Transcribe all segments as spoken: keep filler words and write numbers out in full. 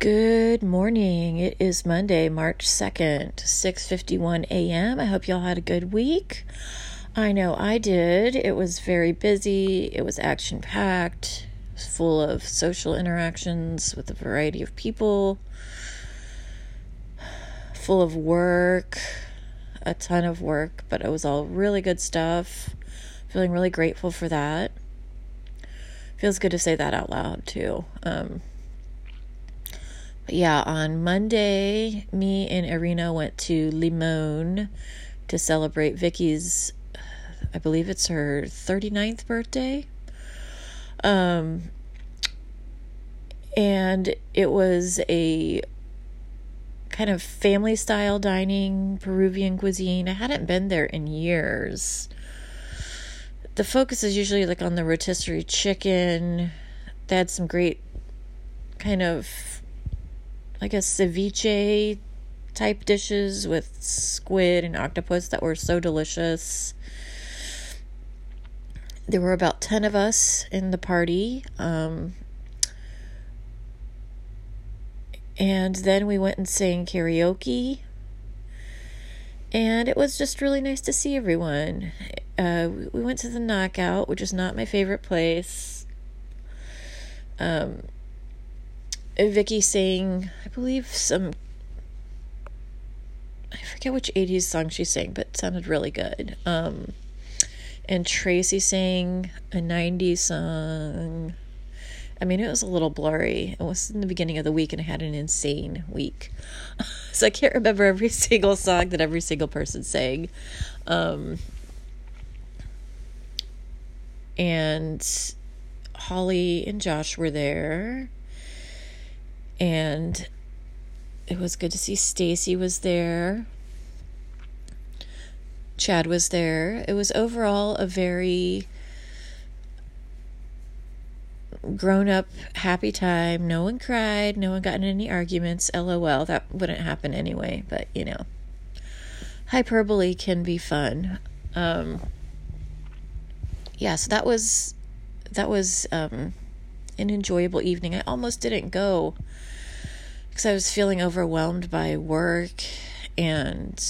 Good morning. It is Monday, March second, six fifty-one a.m. I hope y'all had a good week. I know I did. It was very busy. It was action-packed, full of social interactions with a variety of people, full of work, a ton of work, but it was all really good stuff. Feeling really grateful for that. Feels good to say that out loud, too. Um... Yeah, on Monday, me and Irina went to Limon to celebrate Vicky's, I believe it's her thirty-ninth birthday. Um, and it was a kind of family-style dining, Peruvian cuisine. I hadn't been there in years. The focus is usually like on the rotisserie chicken. They had some great kind of like a ceviche type dishes with squid and octopus that were so delicious. There were about ten of us in the party. Um, and then we went and sang karaoke. And it was just really nice to see everyone. Uh, we went to the Knockout, which is not my favorite place. Um... Vicky sang, I believe, some, I forget which eighties song she sang, but it sounded really good. Um, and Tracy sang a nineties song. I mean, it was a little blurry. It was in the beginning of the week, and I had an insane week. So I can't remember every single song that every single person sang. Um, and Holly and Josh were there. And it was good to see Stacy was there. Chad was there. It was overall a very grown-up, happy time. No one cried. No one got in any arguments. L O L. That wouldn't happen anyway. But, you know, hyperbole can be fun. Um, yeah, so that was... That was... Um, an enjoyable evening. I almost didn't go because I was feeling overwhelmed by work and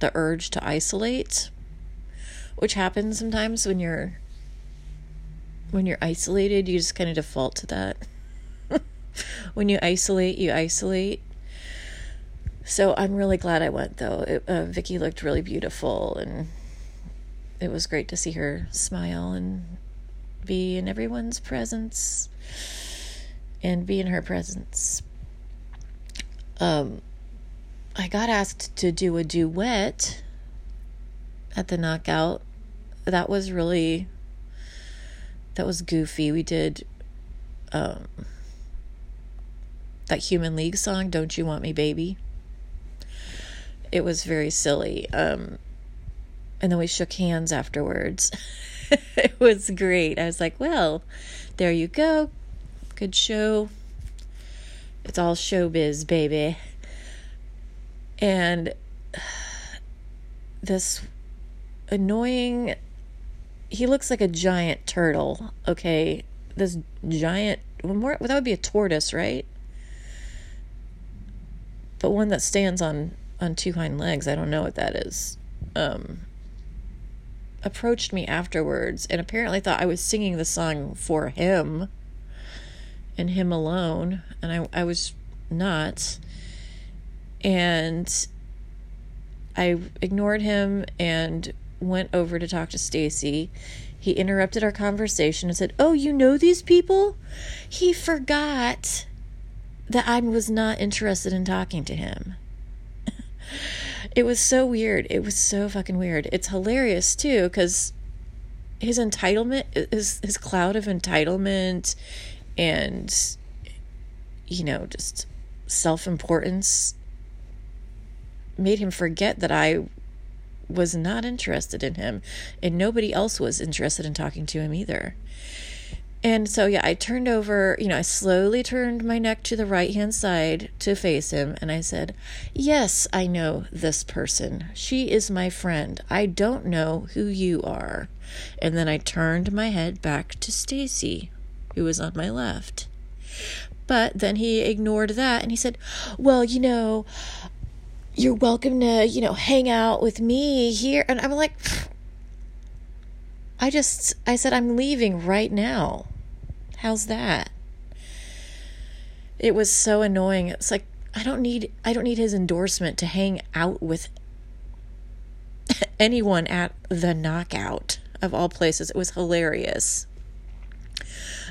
the urge to isolate, which happens sometimes when you're when you're isolated. You just kind of default to that. When you isolate, you isolate. So I'm really glad I went, though. It, uh, Vicky looked really beautiful, and it was great to see her smile and be in everyone's presence and be in her presence. Um, I got asked to do a duet at the Knockout. That was really, that was goofy. We did um, that Human League song, Don't You Want Me Baby. It was very silly. Um, and then we shook hands afterwards. It was great. I was like, well, there you go. Good show. It's all showbiz, baby. And this annoying, he looks like a giant turtle, okay? This giant, more, well, that would be a tortoise, right? But one that stands on, on two hind legs. I don't know what that is. Um... approached me afterwards and apparently thought I was singing the song for him and him alone, and I, I was not, and I ignored him and went over to talk to Stacy. He interrupted our conversation and said, oh, you know these people? He forgot that I was not interested in talking to him. It was so weird. It was so fucking weird. It's hilarious, too, because his entitlement, his, his cloud of entitlement and, you know, just self-importance made him forget that I was not interested in him, and nobody else was interested in talking to him either. And so, yeah, I turned over, you know, I slowly turned my neck to the right-hand side to face him, and I said, yes, I know this person. She is my friend. I don't know who you are. And then I turned my head back to Stacy, who was on my left. But then he ignored that and he said, well, you know, you're welcome to, you know, hang out with me here. And I'm like, I just, I said, I'm leaving right now. How's that? It was so annoying. It's like, I don't need, I don't need his endorsement to hang out with anyone at the Knockout, of all places. It was hilarious.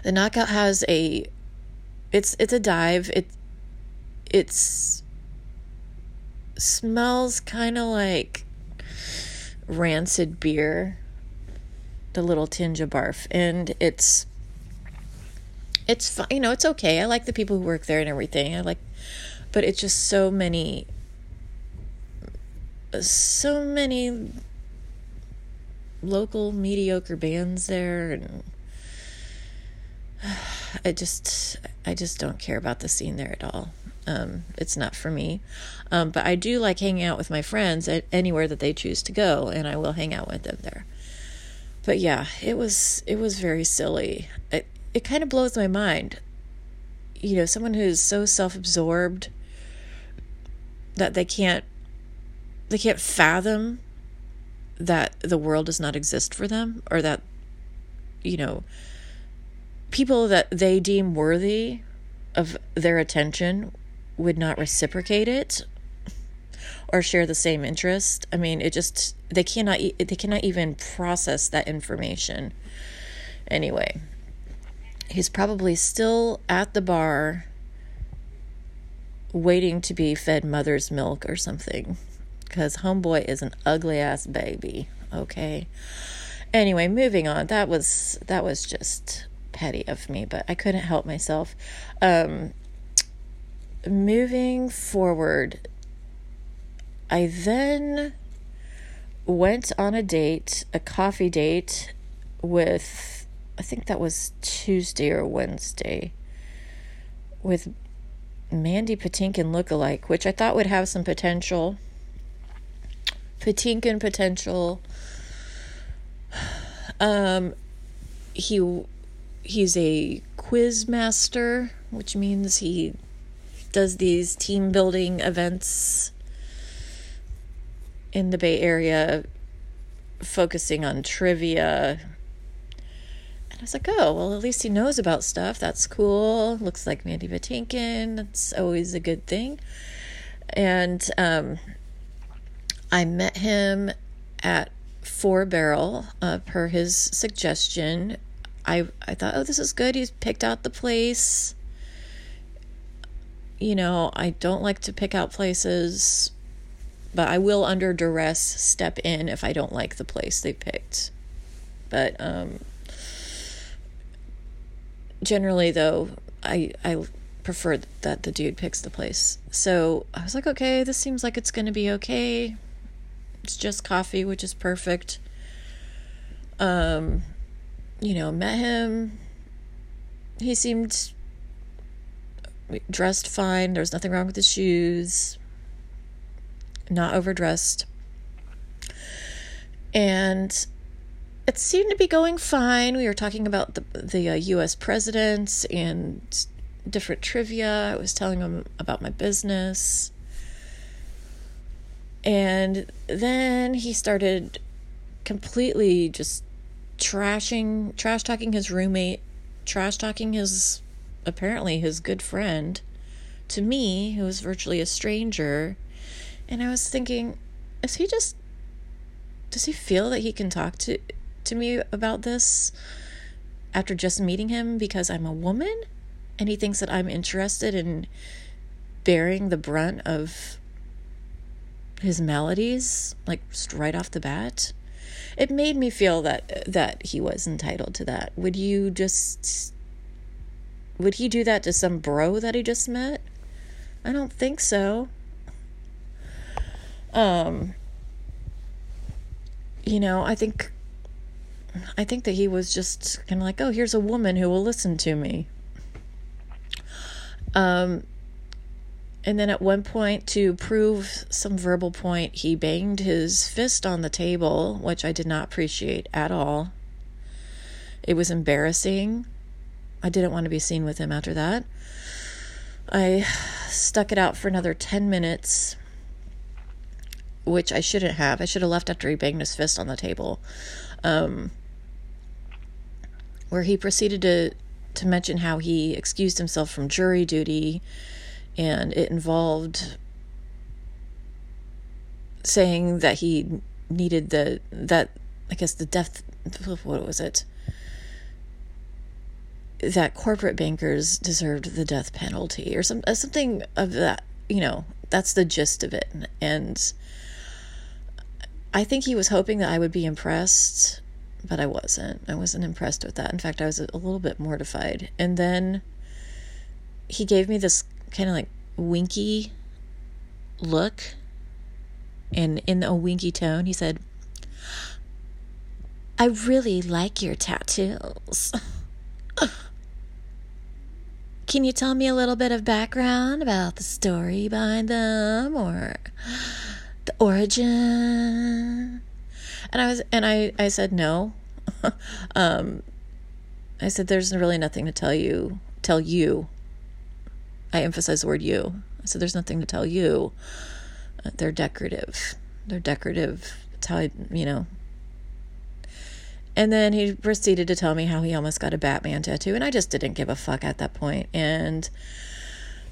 The Knockout has a, it's, it's a dive. It, it's smells kind of like rancid beer, the little tinge of barf. And it's, it's fine. You know, it's okay. I like the people who work there and everything. I like, but it's just so many, so many local mediocre bands there, and I just, I just don't care about the scene there at all. Um, it's not for me. Um, but I do like hanging out with my friends at anywhere that they choose to go, and I will hang out with them there. But yeah, it was, it was very silly. It, it kind of blows my mind. You know, someone who's so self-absorbed that they can't, they can't fathom that the world does not exist for them, or that, you know, people that they deem worthy of their attention would not reciprocate it or share the same interest. I mean, it just, they cannot, they cannot even process that information. Anyway, he's probably still at the bar waiting to be fed mother's milk or something, because homeboy is an ugly ass baby. Okay. Anyway, moving on. That was, that was just petty of me, but I couldn't help myself. Um, moving forward, I then went on a date, a coffee date with, I think that was Tuesday or Wednesday, with Mandy Patinkin lookalike, which I thought would have some potential. Patinkin potential. Um, he he's a quiz master, which means he does these team building events in the Bay Area, focusing on trivia. I was like, oh, well, at least he knows about stuff. That's cool. Looks like Mandy Patinkin. That's always a good thing. And um, I met him at Four Barrel uh, per his suggestion. I I thought, oh, this is good. He's picked out the place. You know, I don't like to pick out places, but I will, under duress, step in if I don't like the place they picked. But, um... generally, though, I I prefer that the dude picks the place. So I was like, okay, this seems like it's going to be okay. It's just coffee, which is perfect. Um, you know, met him. He seemed dressed fine. There was nothing wrong with his shoes. Not overdressed. And it seemed to be going fine. We were talking about the the uh, U S presidents and different trivia. I was telling him about my business. And then he started completely just trashing, trash talking his roommate, trash talking his, apparently his good friend, to me, who was virtually a stranger. And I was thinking, is he just, does he feel that he can talk to to me about this after just meeting him because I'm a woman, and he thinks that I'm interested in bearing the brunt of his maladies, like right off the bat? It made me feel that that he was entitled to that. Would you just, would he do that to some bro that he just met? I don't think so. Um, you know, I think I think that he was just kind of like, oh, here's a woman who will listen to me. Um, and then at one point, to prove some verbal point, he banged his fist on the table, which I did not appreciate at all. It was embarrassing. I didn't want to be seen with him after that. I stuck it out for another ten minutes, which I shouldn't have. I should have left after he banged his fist on the table, um, where he proceeded to, to mention how he excused himself from jury duty, and it involved saying that he needed the, that, I guess the death, what was it? that corporate bankers deserved the death penalty or some, something of that, you know, that's the gist of it. And I think he was hoping that I would be impressed, but I wasn't. I wasn't impressed with that. In fact, I was a little bit mortified. And then he gave me this kind of like winky look, and in a winky tone, he said, "I really like your tattoos. Can you tell me a little bit of background about the story behind them or the origin?" And I was, and I, I said, no, um, I said, there's really nothing to tell you, tell you. I emphasize the word you. I said, there's nothing to tell you. Uh, they're decorative. They're decorative. It's how I, you know. And then he proceeded to tell me how he almost got a Batman tattoo, and I just didn't give a fuck at that point. And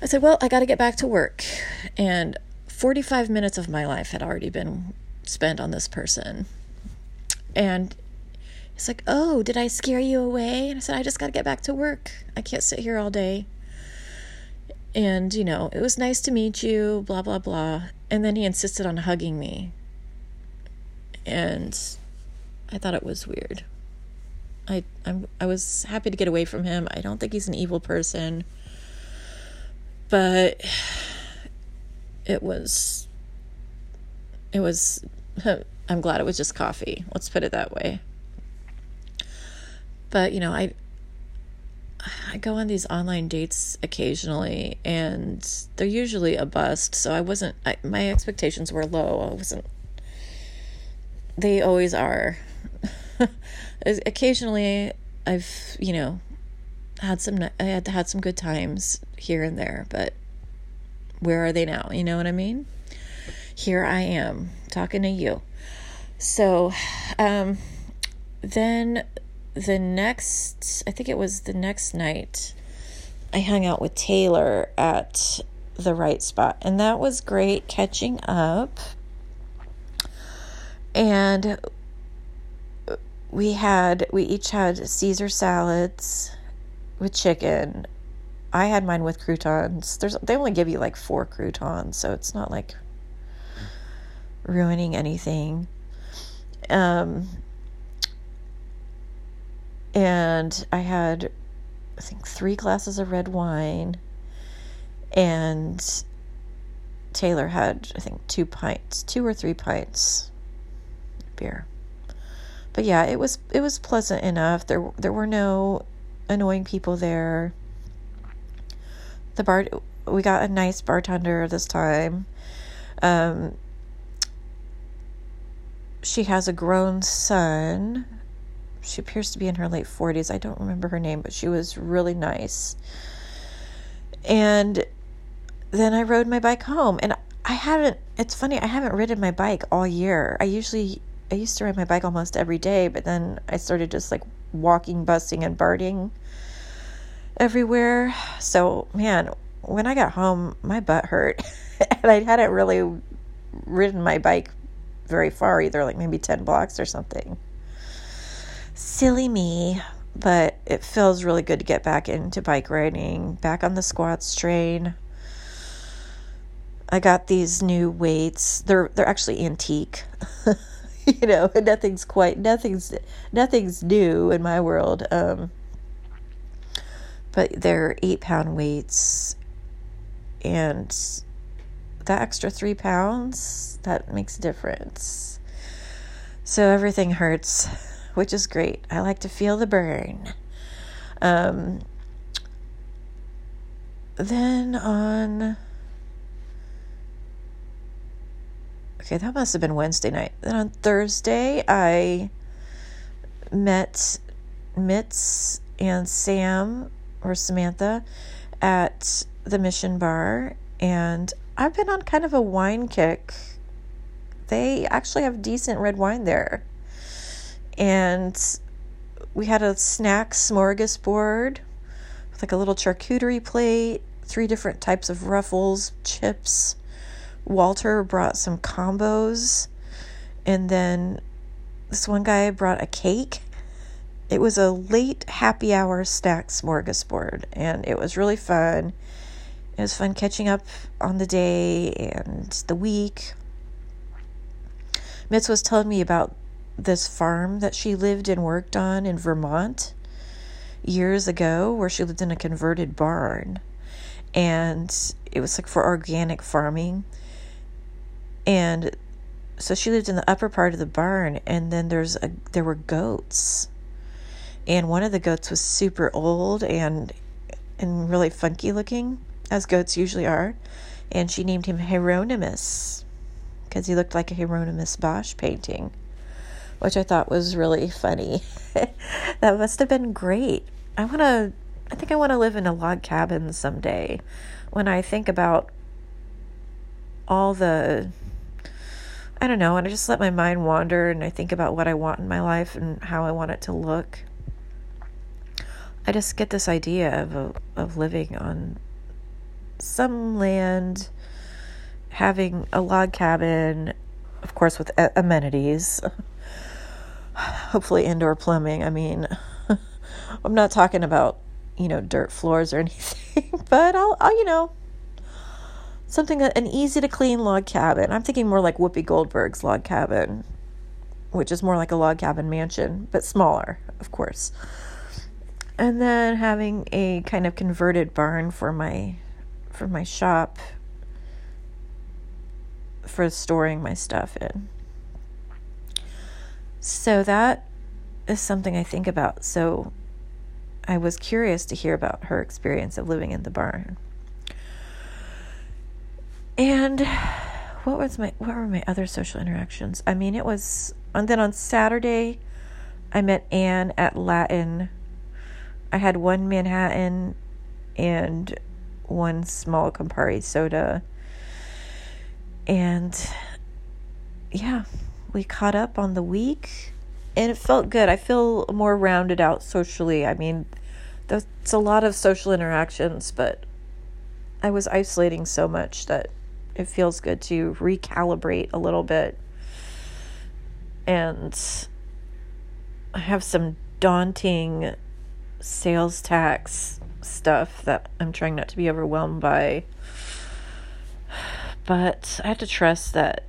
I said, well, I got to get back to work. And forty-five minutes of my life had already been spent on this person. And he's like, oh, did I scare you away? And I said, I just got to get back to work. I can't sit here all day. And, you know, it was nice to meet you, blah, blah, blah. And then he insisted on hugging me. And I thought it was weird. I I'm, I was happy to get away from him. I don't think he's an evil person. But it was, it was, I'm glad it was just coffee. Let's put it that way. But, you know, I, I go on these online dates occasionally, and they're usually a bust. So I wasn't, I, my expectations were low. I wasn't, they always are. Occasionally, I've, you know, had some, I had had some good times here and there, but where are they now? You know what I mean? Here I am talking to you. So, um, then the next, I think it was the next night, I hung out with Taylor at the Right Spot, and that was great catching up. And we had, we each had Caesar salads with chicken. I had mine with croutons. There's, they only give you like four croutons, so it's not like ruining anything. Um, and I had, I think, three glasses of red wine, and Taylor had, I think, two pints, two or three pints. Beer. But yeah, it was it was pleasant enough. There there were no annoying people there. The bar, we got a nice bartender this time. Um, she has a grown son. She appears to be in her late forties. I don't remember her name, but she was really nice. And then I rode my bike home, and I haven't, it's funny, I haven't ridden my bike all year. I usually, I used to ride my bike almost every day, but then I started just like walking, busing, and birding everywhere. So, man, when I got home, my butt hurt. And I hadn't really ridden my bike very far either, like maybe ten blocks or something. Silly me, but it feels really good to get back into bike riding, back on the squats train. I got these new weights. They're they're actually antique. You know, nothing's quite nothing's nothing's new in my world. Um, but they're eight pound weights, and that extra three pounds that makes a difference. So everything hurts, which is great. I like to feel the burn. Um, then on. Okay, that must have been Wednesday night. Then on Thursday, I met Mits and Sam, or Samantha, at the Mission Bar, and I've been on kind of a wine kick. They actually have decent red wine there. And we had a snack smorgasbord with like a little charcuterie plate, three different types of ruffles, chips. Walter brought some combos, and then this one guy brought a cake. It was a late happy hour snack smorgasbord, and it was really fun. It was fun catching up on the day and the week. Mits was telling me about this farm that she lived and worked on in Vermont years ago, where she lived in a converted barn, and it was like for organic farming. And so she lived in the upper part of the barn, and then there's a there were goats, and one of the goats was super old and and really funky looking, as goats usually are, and she named him Hieronymus because he looked like a Hieronymus Bosch painting, which I thought was really funny. That must have been great. I want to I think I want to live in a log cabin someday. When I think about all the, I don't know, and I just let my mind wander, and I think about what I want in my life and how I want it to look, I just get this idea of a, of living on some land, having a log cabin, of course with a- amenities, hopefully indoor plumbing. I mean, I'm not talking about, you know, dirt floors or anything, but I'll, I'll, you know, something, an easy to clean log cabin. I'm thinking more like Whoopi Goldberg's log cabin, which is more like a log cabin mansion, but smaller, of course. And then having a kind of converted barn for my, for my shop, for storing my stuff in. So that is something I think about. So I was curious to hear about her experience of living in the barn. And what was my what were my other social interactions? I mean, it was, and then on Saturday I met Anne at Latin. I had one Manhattan and one small Campari soda. And yeah, we caught up on the week. And it felt good. I feel more rounded out socially. I mean, that's a lot of social interactions, but I was isolating so much that it feels good to recalibrate a little bit. And I have some daunting sales tax stuff that I'm trying not to be overwhelmed by. But I have to trust that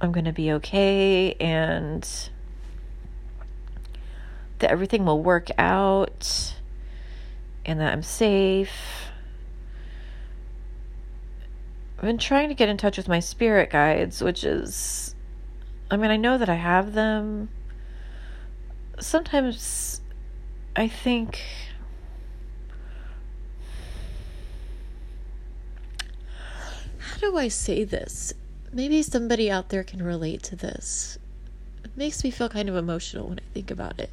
I'm going to be okay, and that everything will work out, and that I'm safe. I've been trying to get in touch with my spirit guides, which is, I mean, I know that I have them. Sometimes I think, how do I say this? Maybe somebody out there can relate to this. It makes me feel kind of emotional when I think about it.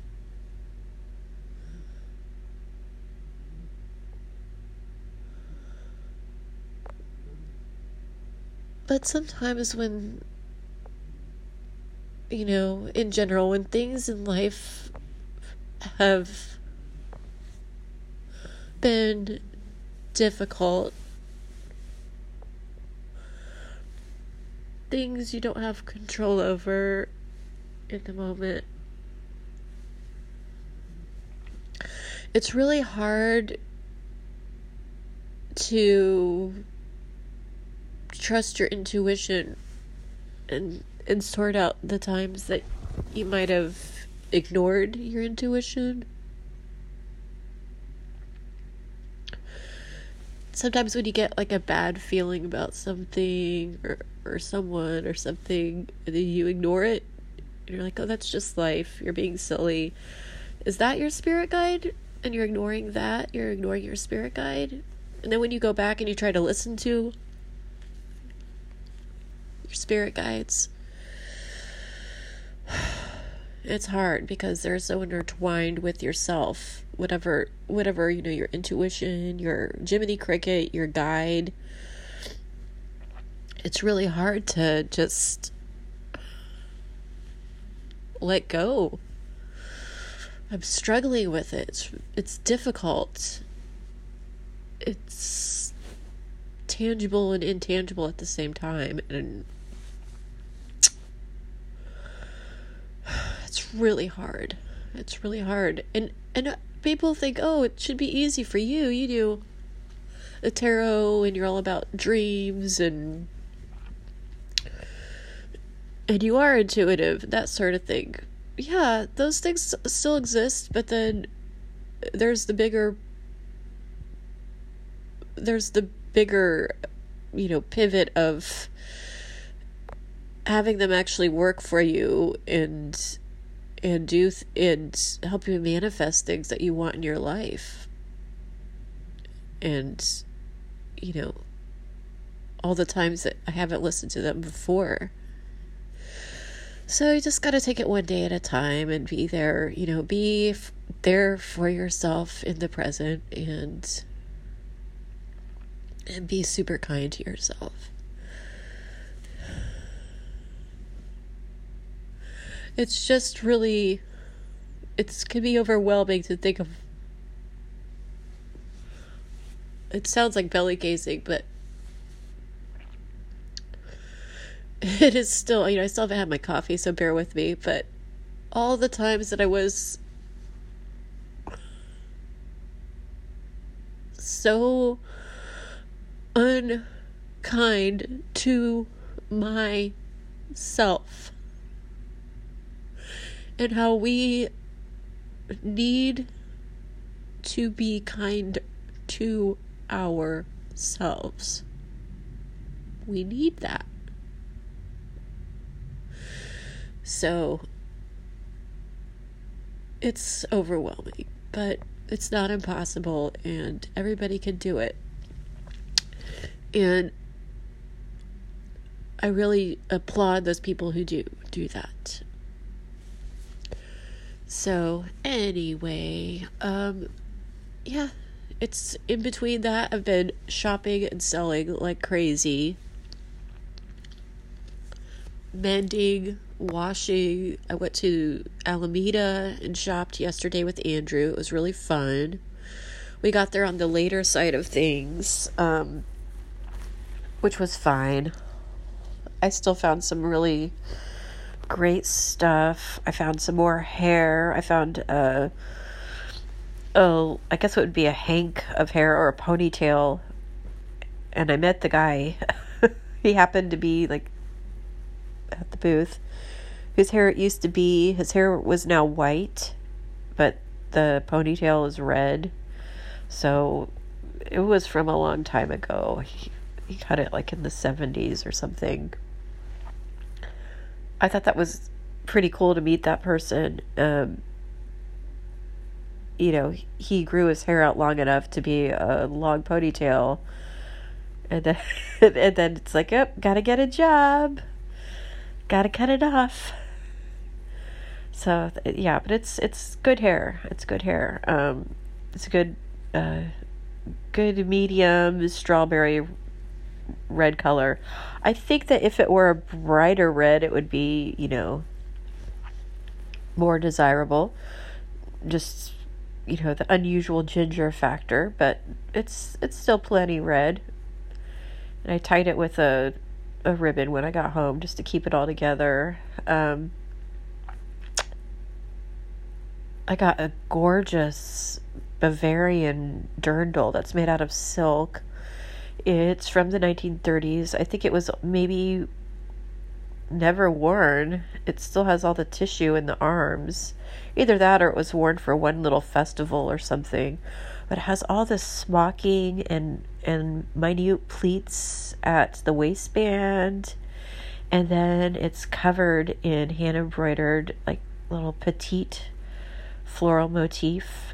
But sometimes when, you know, in general, when things in life have been difficult, things you don't have control over in the moment, it's really hard to trust your intuition and and sort out the times that you might have ignored your intuition. Sometimes when you get like a bad feeling about something or, or someone or something, and then you ignore it, and you're like, oh, that's just life, you're being silly. Is that your spirit guide? And you're ignoring that, you're ignoring your spirit guide. And then when you go back and you try to listen to your spirit guides, it's hard because they're so intertwined with yourself, whatever, whatever, you know, your intuition, your Jiminy Cricket, your guide. It's really hard to just let go. I'm struggling with it. It's, it's difficult. It's tangible and intangible at the same time. And it's really hard. It's really hard. And, and people think, oh, it should be easy for you. You do the tarot and you're all about dreams and, and you are intuitive, that sort of thing. Yeah, those things still exist, but then there's the bigger, there's the bigger, you know, pivot of having them actually work for you and and do th- and help you manifest things that you want in your life, and you know, all the times that I haven't listened to them before. So you just got to take it one day at a time and be there, you know, be f- there for yourself in the present, and and be super kind to yourself. It's just really, it's can be overwhelming to think of. It sounds like belly gazing, but it is still, you know, I still haven't had my coffee, so bear with me, but all the times that I was so unkind to myself, and how we need to be kind to ourselves. We need that. So it's overwhelming, but it's not impossible, and everybody can do it. And I really applaud those people who do do that. So anyway, um, yeah, it's in between that. I've been shopping and selling like crazy. Mending, washing. I went to Alameda and shopped yesterday with Andrew. It was really fun. We got there on the later side of things, um, which was fine. I still found some really great stuff. I found some more hair. I found a, oh, I guess it would be a hank of hair or a ponytail. And I met the guy. He happened to be like at the booth. His hair it used to be, his hair was now white, but the ponytail is red. So it was from a long time ago. He, he cut it like in the seventies or something. I thought that was pretty cool to meet that person. Um, you know, he grew his hair out long enough to be a long ponytail. And then, and then it's like, yep, oh, gotta get a job. Gotta cut it off. So yeah, but it's it's good hair. It's good hair. Um, it's a good, uh, good medium strawberry red color. I think that if it were a brighter red, it would be, you know, more desirable. Just, you know, the unusual ginger factor, but it's it's still plenty red. And I tied it with a. a ribbon when I got home just to keep it all together. Um, I got a gorgeous Bavarian dirndl that's made out of silk. It's from the nineteen thirties. I think it was maybe never worn. It still has all the tissue in the arms. Either that or it was worn for one little festival or something. But it has all this smocking and and minute pleats at the waistband, and then it's covered in hand embroidered like little petite floral motif,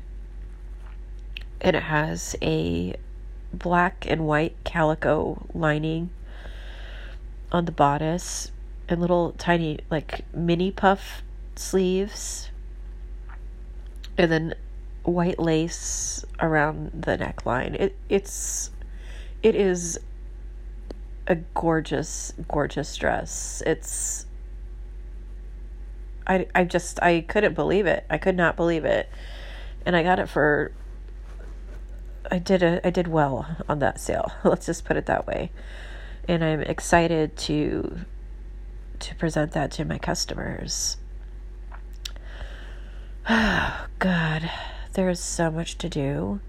and it has a black and white calico lining on the bodice and little tiny like mini puff sleeves, and then white lace around the neckline. It it's it is a gorgeous, gorgeous dress. It's I I just I couldn't believe it. I could not believe it. And I got it for I did a I did well on that sale. Let's just put it that way. And I'm excited to to present that to my customers. Oh God, there is so much to do.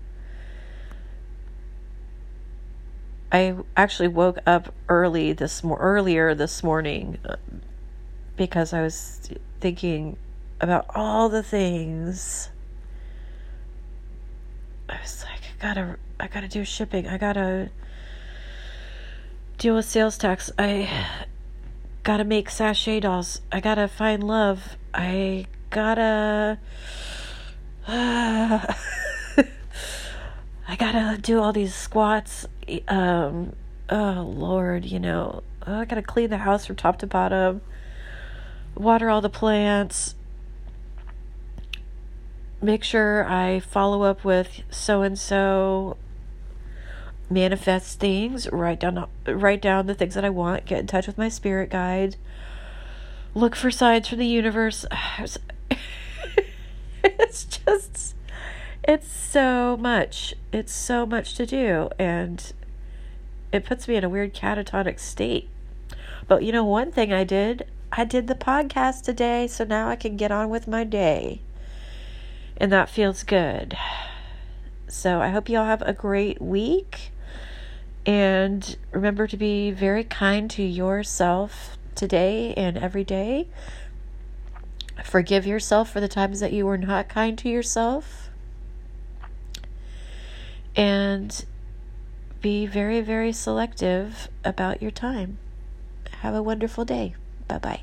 I actually woke up early this mo- earlier this morning because I was thinking about all the things. I was like, I gotta, I gotta do shipping. I gotta deal with sales tax. I gotta make sachet dolls. I gotta find love. I gotta, uh, I gotta do all these squats. Um, oh Lord, you know, oh, I gotta clean the house from top to bottom. Water all the plants. Make sure I follow up with so-and-so, manifest things, write down, write down the things that I want, get in touch with my spirit guide, look for signs from the universe. It's just, it's so much. It's so much to do, and it puts me in a weird catatonic state. But you know, one thing I did, I did the podcast today, so now I can get on with my day. And that feels good. So I hope you all have a great week. And remember to be very kind to yourself today and every day. Forgive yourself for the times that you were not kind to yourself. And be very, very selective about your time. Have a wonderful day. Bye-bye.